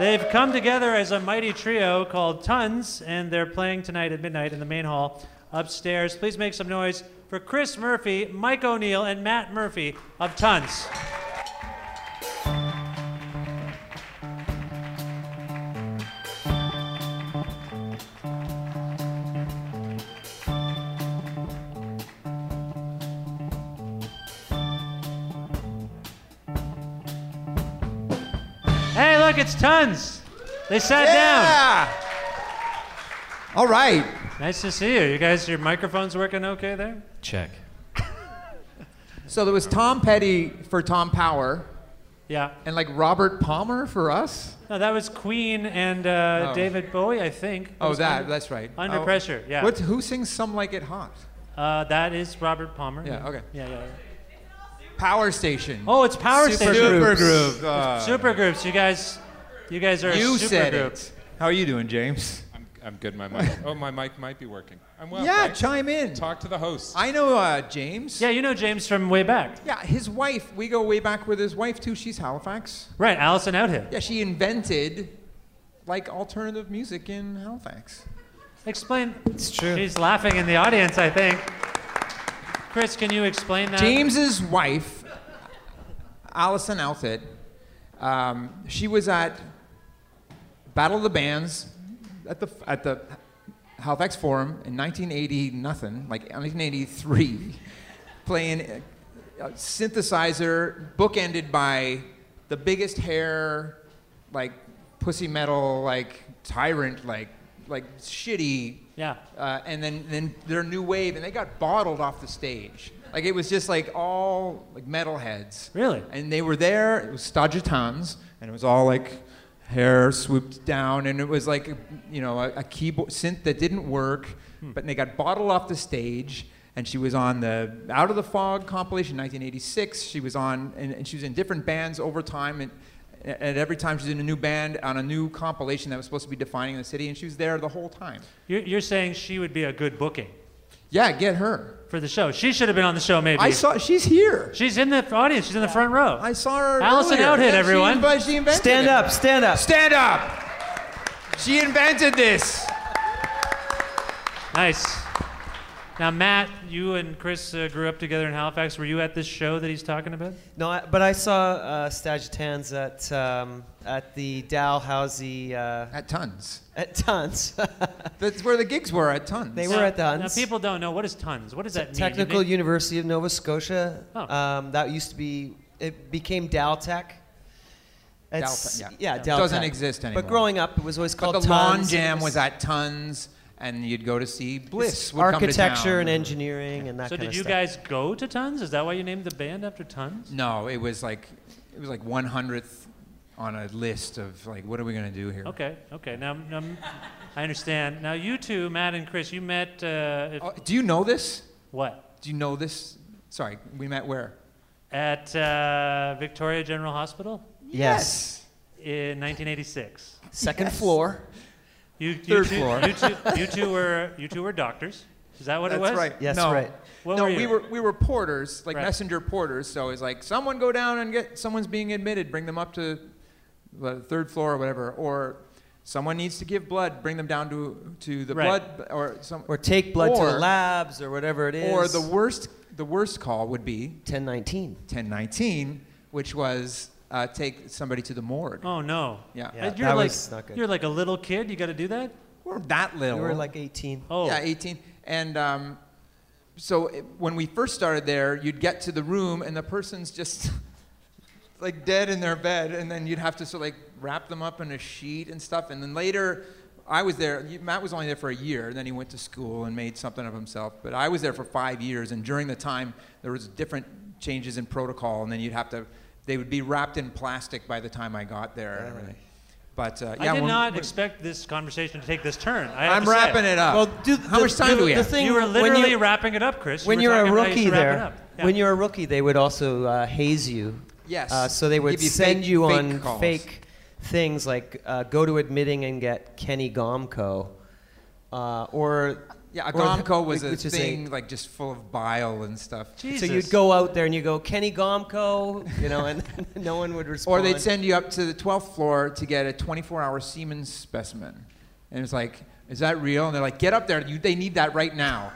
They've come together as a mighty trio called T U N S, and they're playing tonight at midnight in the main hall upstairs. Please make some noise for Chris Murphy, Mike O'Neill, and Matt Murphy of T U N S. Hey, look, it's T U N S. They sat yeah. down. All right. Nice to see you. You guys, your microphone's working okay there? Check. So there was Tom Petty for Tom Power. Yeah. And like Robert Palmer for us? No, that was Queen and uh, oh. David Bowie, I think. That oh, that, under, that's right. Under oh. Pressure, yeah. What's, who sings Some Like It Hot? Uh, that is Robert Palmer. Yeah, okay. Yeah, yeah. yeah. Power Station. Oh, it's Power Station. Super Groups. Uh, Super Groups. You guys, you guys are you a super said group. It. How are you doing, James? I'm good. My mic. Oh, my mic might be working. I'm well. Yeah, right? Chime in. Talk to the host. I know uh, James. Yeah, you know James from way back. Yeah, his wife. We go way back with his wife too. She's Halifax. Right, Allison Outhit. Yeah, she invented, like, alternative music in Halifax. Explain. It's true. She's laughing in the audience, I think. Chris, can you explain that? James's wife, Allison Outhit. Um, she was at Battle of the Bands at the at the Halifax Forum in nineteen eighty nothing, like nineteen eighty-three, playing a, a synthesizer bookended by the biggest hair, like pussy metal, like tyrant, like like shitty. Yeah. Uh, and then then their new wave, and they got bottled off the stage. Like it was just like all like metalheads. Really? And they were there. It was Star John's, and it was all like hair swooped down, and it was like a, you know a, a keyboard synth that didn't work. Hmm. But they got bottled off the stage, and she was on the Out of the Fog compilation, nineteen eighty-six. She was on, and, and she was in different bands over time, and, and every time she's in a new band on a new compilation that was supposed to be defining the city, and she was there the whole time. You're, you're saying she would be a good booking. Yeah, get her. For the show. She should have been on the show, maybe. I saw, she's here. She's in the audience. She's in the front row. I saw her Allison earlier. Outhit, everyone. She, she invented stand it. up, stand up. Stand up. She invented this. Nice. Now, Matt, you and Chris uh, grew up together in Halifax. Were you at this show that he's talking about? No, I, but I saw uh, Stagitans at um, at the Dalhousie... Uh, at TUNS. At TUNS. That's where the gigs were, at TUNS. They now, were at TUNS. Now, people don't know. What is TUNS? What does that mean? Technical University of Nova Scotia. Oh. Um, that used to be... It became Daltech. It's, Daltech, yeah. Yeah, Daltech. It doesn't exist anymore. But growing up, it was always called TUNS. But the Lawn Jam was at TUNS. And you'd go to see Bliss. Would architecture come to and engineering and that so kind of stuff. So did you guys go to TUNS? Is that why you named the band after TUNS? No, it was like it was like one hundredth on a list of like, what are we going to do here? Okay, okay. Now, now I understand. Now you two, Matt and Chris, you met... Uh, oh, do you know this? What? Do you know this? Sorry, we met where? At uh, Victoria General Hospital? Yes. yes. In nineteen eighty-six. Second yes. floor. You, you Third two, floor. You two, you two were you two were doctors. Is that what That's it was? That's right. Yes, no. right. What no, were we were we were porters, like right. messenger porters. So it's like someone go down and get someone's being admitted, bring them up to the third floor or whatever, or someone needs to give blood, bring them down to to the right. blood or some or take blood or, to the labs or whatever it is. Or the worst the worst call would be ten nineteen. ten nineteen, which was. Uh, take somebody to the morgue. Oh no! Yeah, yeah you're that like was not good. You're like a little kid. You got to do that. We're that little. We were like eighteen. Oh, yeah, eighteen. And um, so it, when we first started there, you'd get to the room and the person's just like dead in their bed, and then you'd have to sort of like wrap them up in a sheet and stuff. And then later, I was there. Matt was only there for a year, and then he went to school and made something of himself. But I was there for five years, and during the time, there was different changes in protocol, and then you'd have to. They would be wrapped in plastic by the time I got there. Yeah, and everything. But uh, yeah, I did not expect this conversation to take this turn. I have I'm to wrapping say. it up. Well, do th- how the, much time the, do we have? You were literally you, wrapping it up, Chris. When you you're a rookie there, yeah. when you're a rookie, they would also uh, haze you. Yes. Uh, so they would you send fake, you on fake, fake things like uh, go to admitting and get Kenny Gomko, uh, or. Yeah, a Gomko was a thing, a, like, just full of bile and stuff. Jesus. So you'd go out there and you go, Kenny Gomko, you know, and no one would respond. Or they'd send you up to the twelfth floor to get a twenty-four hour semen specimen. And it's like, is that real? And they're like, get up there. You, they need that right now.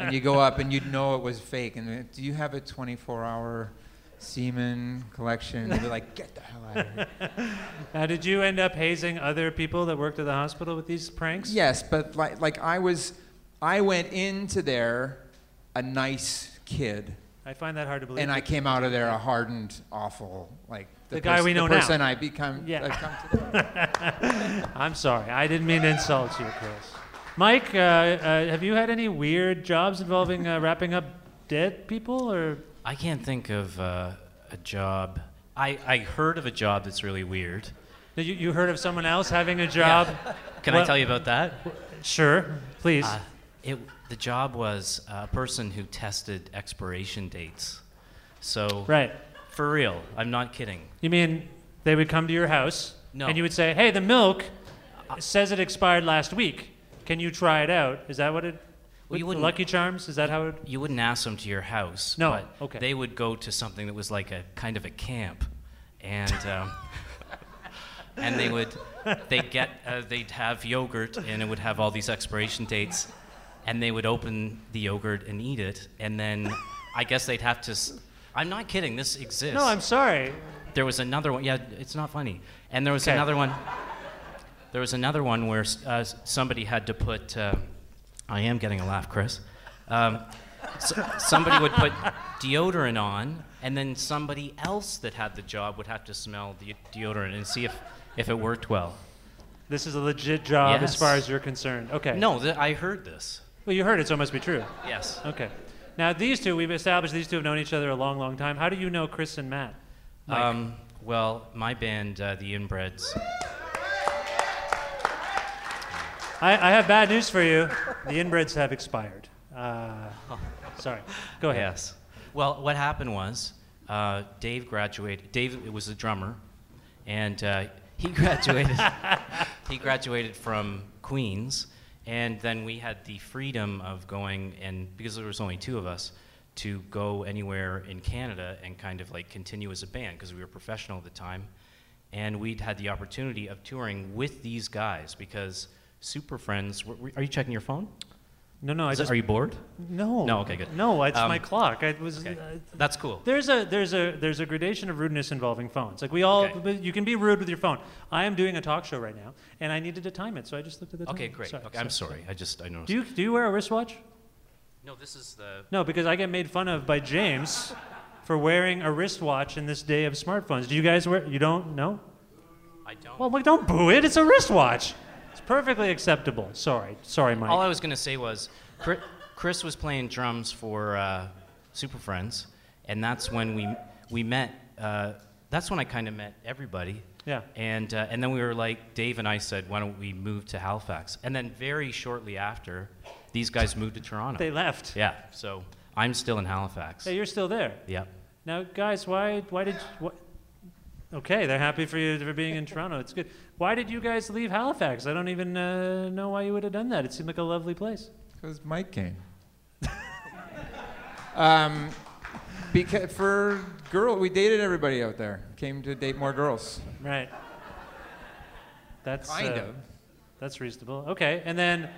And you go up and you'd know it was fake. And like, do you have a twenty-four hour semen collection? And they'd be like, get the hell out of here. Now, did you end up hazing other people that worked at the hospital with these pranks? Yes, but, like, like I was... I went into there a nice kid. I find that hard to believe. And I came out of there a hardened, awful, like the, the guy pers- we know the now. The person I become. Yeah. I've come today. I'm sorry. I didn't mean to insult you, Chris. Mike, uh, uh, have you had any weird jobs involving uh, wrapping up dead people, or? I can't think of uh, a job. I, I heard of a job that's really weird. You, you heard of someone else having a job? Yeah. Can well, I tell you about that? Sure, please. Uh, It, the job was a person who tested expiration dates. So, right. For real, I'm not kidding. You mean they would come to your house, no. and you would say, hey, the milk says it expired last week. can you try it out? Is that what it? Well, you wouldn't, Lucky Charms? Is that how it? You wouldn't ask them to your house. No. But okay. They would go to something that was like a kind of a camp, and um, and they would they'd get uh, they'd have yogurt, and it would have all these expiration dates, and they would open the yogurt and eat it, and then I guess they'd have to. S- I'm not kidding. This exists. No, I'm sorry. There was another one. Yeah, it's not funny. And there was okay. another one. There was another one where uh, somebody had to put. Uh, I am getting a laugh, Chris. Um, so somebody would put deodorant on, and then somebody else that had the job would have to smell the deodorant and see if, if it worked well. This is a legit job yes. as far as you're concerned. Okay. No, th- I heard this. Well, you heard it, so it must be true. Yes. Okay. Now, these two, we've established these two have known each other a long, long time. How do you know Chris and Matt? Um, well, my band, uh, the Inbreds. I, I have bad news for you. The Inbreds have expired. Uh, sorry. Go ahead. Yes. Well, what happened was uh, Dave graduated. Dave was a drummer, and uh, he graduated. he graduated from Queens, and then we had the freedom of going, and because there was only two of us, to go anywhere in Canada and kind of like continue as a band because we were professional at the time, and we'd had the opportunity of touring with these guys because. Super Friends. Are you checking your phone? No, no. I just, are you bored? No. No. Okay, good. No, it's um, my clock. I was. Okay. Uh, That's cool. There's a there's a there's a gradation of rudeness involving phones. Like we all, okay. you can be rude with your phone. I am doing a talk show right now, and I needed to time it, so I just looked at the time. Okay, great. Sorry, okay, sorry, I'm sorry. sorry. I just I noticed. Do you do you wear a wristwatch? No, this is the. No, because I get made fun of by James for wearing a wristwatch in this day of smartphones. Do you guys wear? You don't? No. I don't. Well, like, don't boo it. It's a wristwatch. Perfectly acceptable. Sorry, sorry, Mike. All I was gonna say was, Chris was playing drums for uh, Super Friends, and that's when we we met. Uh, that's when I kind of met everybody. Yeah. And uh, and then we were like, Dave and I said, why don't we move to Halifax? And then very shortly after, these guys moved to Toronto. They left. Yeah. So I'm still in Halifax. Hey, you're still there. Yeah. Now, guys, why why did what? Okay, they're happy for you for being in Toronto. It's good. Why did you guys leave Halifax? I don't even uh, know why you would have done that. It seemed like a lovely place. Because Mike came. um, because for girl, we dated everybody out there. Came to date more girls. Right. That's kind uh, of. That's reasonable. Okay, and then,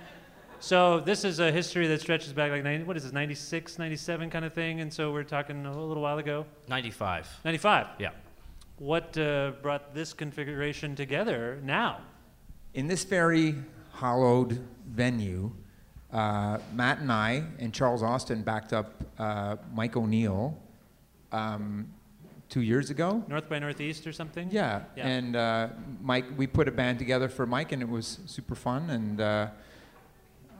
so this is a history that stretches back like ninety, what is this, ninety-six, ninety-seven kind of thing, and so we're talking a little while ago. ninety-five. ninety-five. Yeah. What uh, brought this configuration together now? In this very hollowed venue, uh, Matt and I and Charles Austin backed up uh, Mike O'Neill um, two years ago. North by Northeast or something? Yeah, yeah. and uh, Mike, we put a band together for Mike and it was super fun and uh,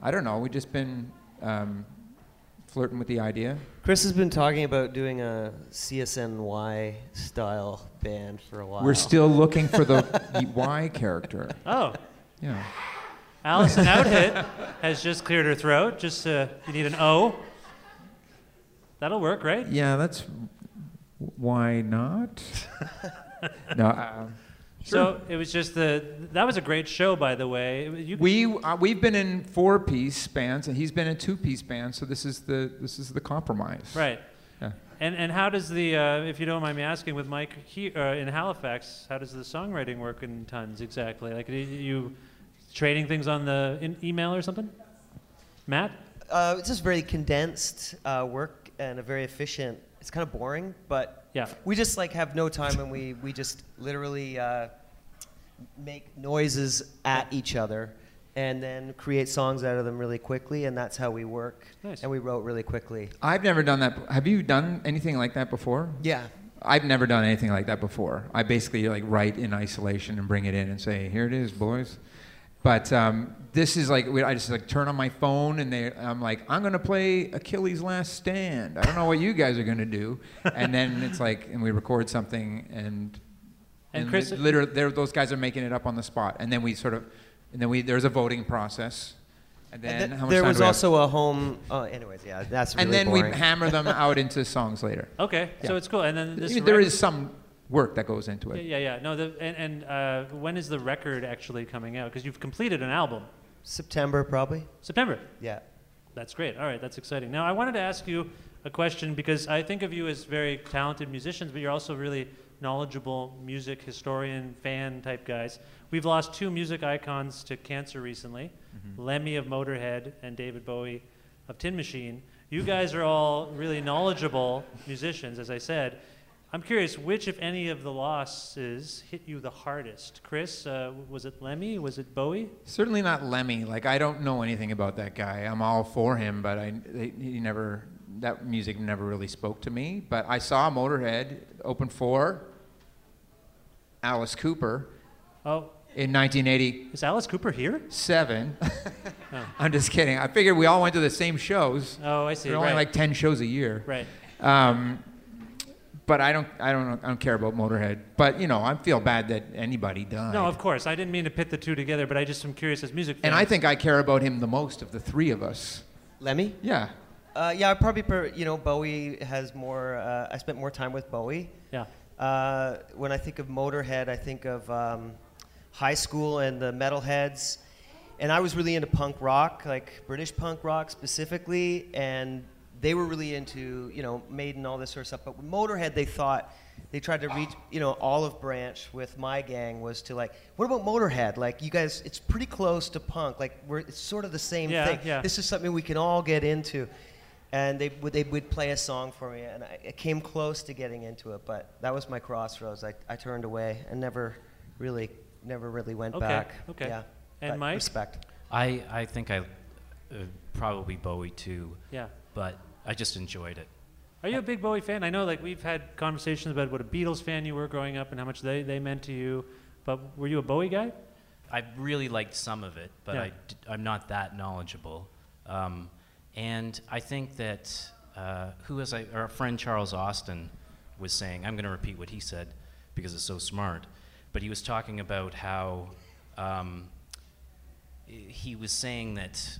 I don't know, we've just been um, flirting with the idea. Chris has been talking about doing a C S N Y style band for a while. We're still looking for the Y character. Oh. Yeah. Allison Outhit has just cleared her throat. Just, uh, you need an O. That'll work, right? Yeah, that's, why not? no, uh, So it was just the, that was a great show, by the way. You we, uh, we've been in four-piece bands, and he's been in two-piece bands, so this is the this is the compromise. Right. Yeah. And and how does the, uh, if you don't mind me asking, with Mike he, uh, in Halifax, how does the songwriting work in T U N S exactly? Like, are you trading things on the in email or something? Matt? Uh, it's just very condensed uh, work and a very efficient, it's kind of boring, but... Yeah. We just like have no time and we, we just literally uh, make noises at each other and then create songs out of them really quickly and that's how we work. Nice. And we wrote really quickly. I've never done that. Have you done anything like that before? Yeah. I've never done anything like that before. I basically like write in isolation and bring it in and say, here it is, boys. But um, this is like, I just like turn on my phone and they, I'm like, I'm going to play Achilles' Last Stand. I don't know what you guys are going to do. And then it's like, and we record something and and, and Chris, literally, those guys are making it up on the spot. And then we sort of, and then we there's a voting process. And then and th- how much There time was do we also have? a home, oh, anyways, yeah, that's really boring. And then boring. we hammer them out into songs later. Okay, yeah. So it's cool. And then this There record- is some... work that goes into it. Yeah, yeah, yeah. No, the, and, and uh, when is the record actually coming out? Because you've completed an album. September, probably. September? Yeah. That's great. All right, that's exciting. Now, I wanted to ask you a question because I think of you as very talented musicians, but you're also really knowledgeable music historian, fan type guys. We've lost two music icons to cancer recently, mm-hmm. Lemmy of Motorhead and David Bowie of Tin Machine. You guys are all really knowledgeable musicians, as I said. I'm curious, which, if any, of the losses hit you the hardest? Chris, uh, was it Lemmy? Was it Bowie? Certainly not Lemmy. Like, I don't know anything about that guy. I'm all for him, but I, they, he never, that music never really spoke to me. But I saw Motorhead open for Alice Cooper. Oh. In nineteen eighty. Is Alice Cooper here? Seven. Oh. I'm just kidding. I figured we all went to the same shows. Oh, I see. There were only right. like ten shows a year. Right. Um, but I don't, I don't, I don't care about Motorhead. But you know, I feel bad that anybody died. No, of course. I didn't mean to pit the two together, but I just am curious as music fans. And I think I care about him the most of the three of us. Lemmy? Yeah. Uh, yeah, I probably, per, you know, Bowie has more. Uh, I spent more time with Bowie. Yeah. Uh, when I think of Motorhead, I think of. Um, high school and the metalheads, and I was really into punk rock, like British punk rock specifically, and they were really into, you know, Maiden, all this sort of stuff. But with Motorhead, they thought, they tried to reach, you know, Olive Branch with my gang was to like, what about Motorhead? Like, you guys, it's pretty close to punk. Like, we're it's sort of the same yeah, thing. Yeah. This is something we can all get into. And they would, they would play a song for me, and I, I came close to getting into it, but that was my crossroads. I, I turned away and never really... Never really went okay, back. Okay. Yeah. And Mike? Respect. I, I think I uh, probably Bowie too. Yeah. But I just enjoyed it. Are you a big Bowie fan? I know like we've had conversations about what a Beatles fan you were growing up and how much they, they meant to you. But were you a Bowie guy? I really liked some of it, but yeah. I d I'm not that knowledgeable. Um, and I think that uh, who is I, our friend Charles Austin was saying, I'm going to repeat what he said because it's so smart. But he was talking about how um, he was saying that,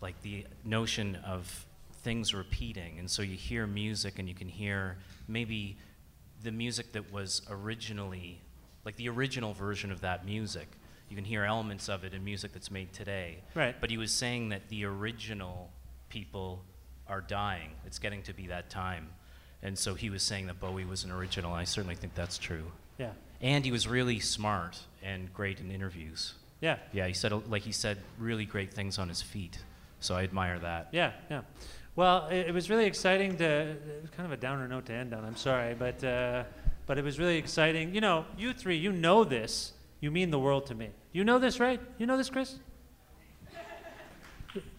like, the notion of things repeating, and so you hear music and you can hear maybe the music that was originally, like the original version of that music. You can hear elements of it in music that's made today. Right. But he was saying that the original people are dying. It's getting to be that time. And so he was saying that Bowie was an original. I certainly think that's true. Yeah. And he was really smart and great in interviews. Yeah. Yeah, he said, like he said, really great things on his feet. So I admire that. Yeah, yeah. Well, it, it was really exciting to, it was kind of a downer note to end on, I'm sorry, but, uh, but it was really exciting. You know, you three, you know this. You mean the world to me. You know this, right? You know this, Chris?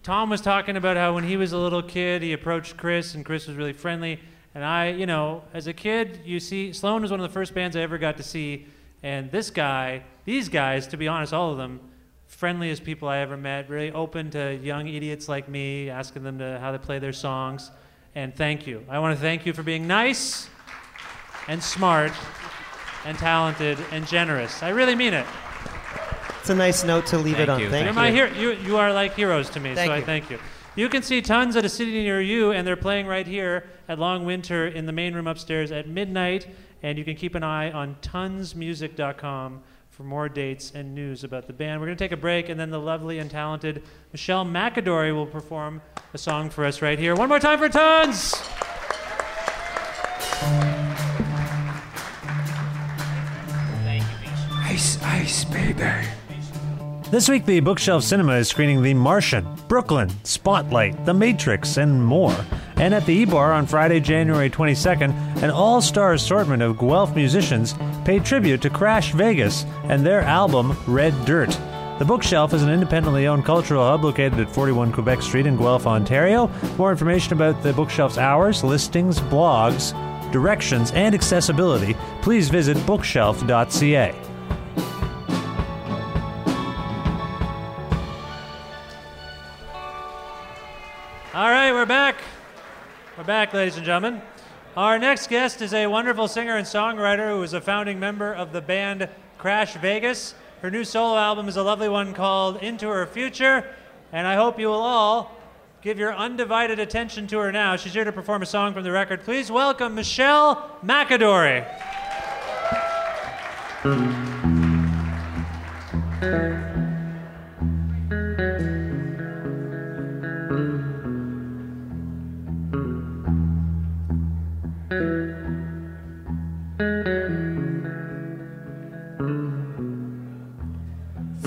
Tom was talking about how when he was a little kid, he approached Chris, and Chris was really friendly. And I, you know, as a kid, you see, Sloan was one of the first bands I ever got to see, and this guy, these guys, to be honest, all of them, friendliest people I ever met, really open to young idiots like me, asking them to how they play their songs, and thank you. I want to thank you for being nice and smart and talented and generous. I really mean it. It's a nice note to leave it on. Thank you. You're my hero. You, you are like heroes to me, so I thank you. You can see T U N S at a city near you, and they're playing right here at Long Winter in the main room upstairs at midnight. And you can keep an eye on tuns music dot com for more dates and news about the band. We're going to take a break, and then the lovely and talented Michelle McAdory will perform a song for us right here. One more time for T U N S! Thank you, Ice, ice, baby. This week, the Bookshelf Cinema is screening The Martian, Brooklyn, Spotlight, The Matrix, and more. And at the E-Bar on Friday, January twenty-second, an all-star assortment of Guelph musicians pay tribute to Crash Vegas and their album, Red Dirt. The Bookshelf is an independently owned cultural hub located at forty-one Quebec Street in Guelph, Ontario. More information about the Bookshelf's hours, listings, blogs, directions, and accessibility, please visit bookshelf dot c a. All right, we're back. We're back, ladies and gentlemen. Our next guest is a wonderful singer and songwriter who is a founding member of the band Crash Vegas. Her new solo album is a lovely one called Into Her Future, and I hope you will all give your undivided attention to her now. She's here to perform a song from the record. Please welcome Michelle McAdory.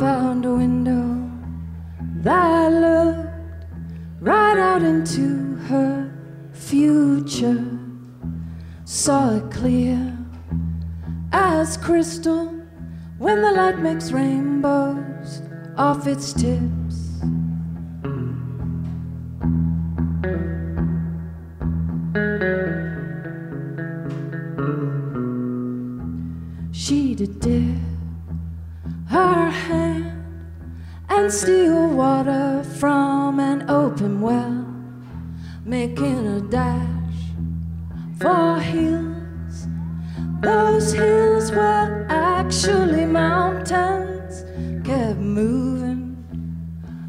found a window that looked right out into her future. Saw it clear as crystal when the light makes rainbows off its tips. She did dip her hand and steal water from an open well, making a dash for hills. Those hills were actually mountains, kept moving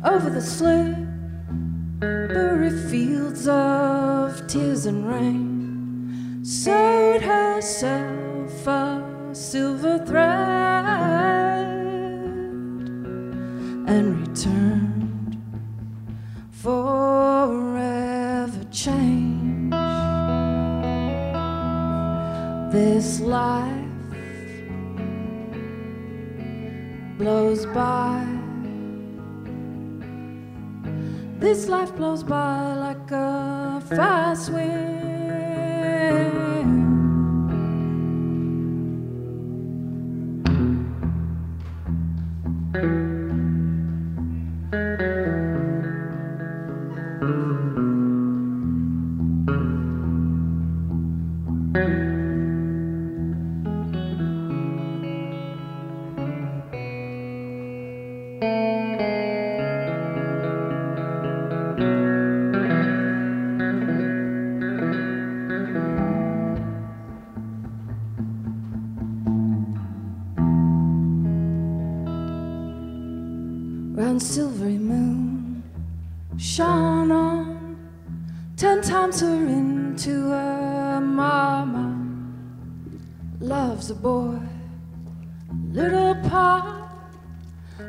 over the slippery fields of tears and rain. Sewed herself up silver thread and returned forever changed. This life blows by, this life blows by like a fast wind.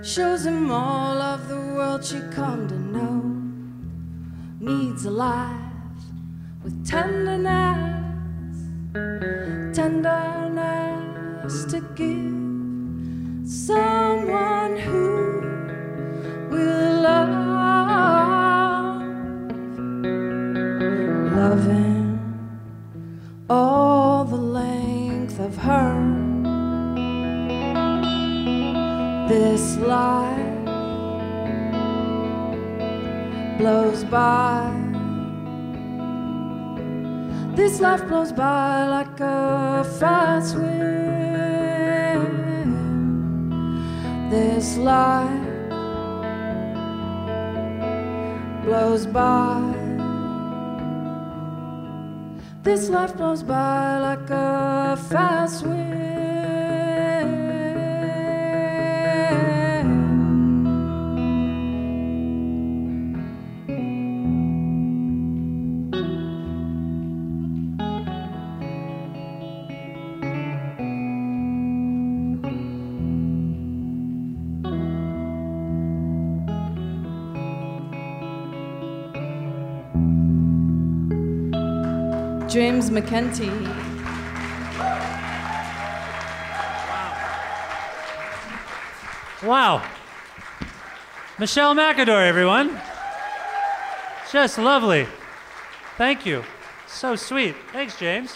Shows him all of the world she come to know. Needs a life with tenderness, tenderness to give. Someone who will love, loving all the length of her. This life blows by, this life blows by like a fast wind. This life blows by, this life blows by like a fast wind. James McKenty. Wow. Wow. Michelle McAdory, everyone. Just lovely. Thank you. So sweet. Thanks, James.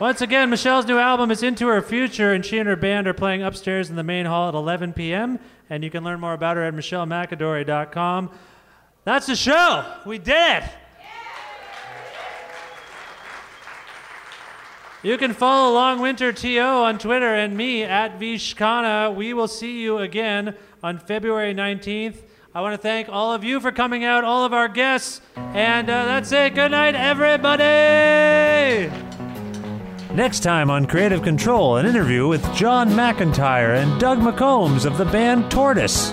Once again, Michelle's new album is Into Her Future, and she and her band are playing upstairs in the main hall at eleven p.m., and you can learn more about her at michelle mc adory dot com. That's the show. We did it. You can follow Long Winter T O on Twitter and me at Vish Khanna. We will see you again on February nineteenth. I want to thank all of you for coming out, all of our guests. And uh, that's it. Good night, everybody. Next time on Creative Control, an interview with John McIntyre and Doug McCombs of the band Tortoise.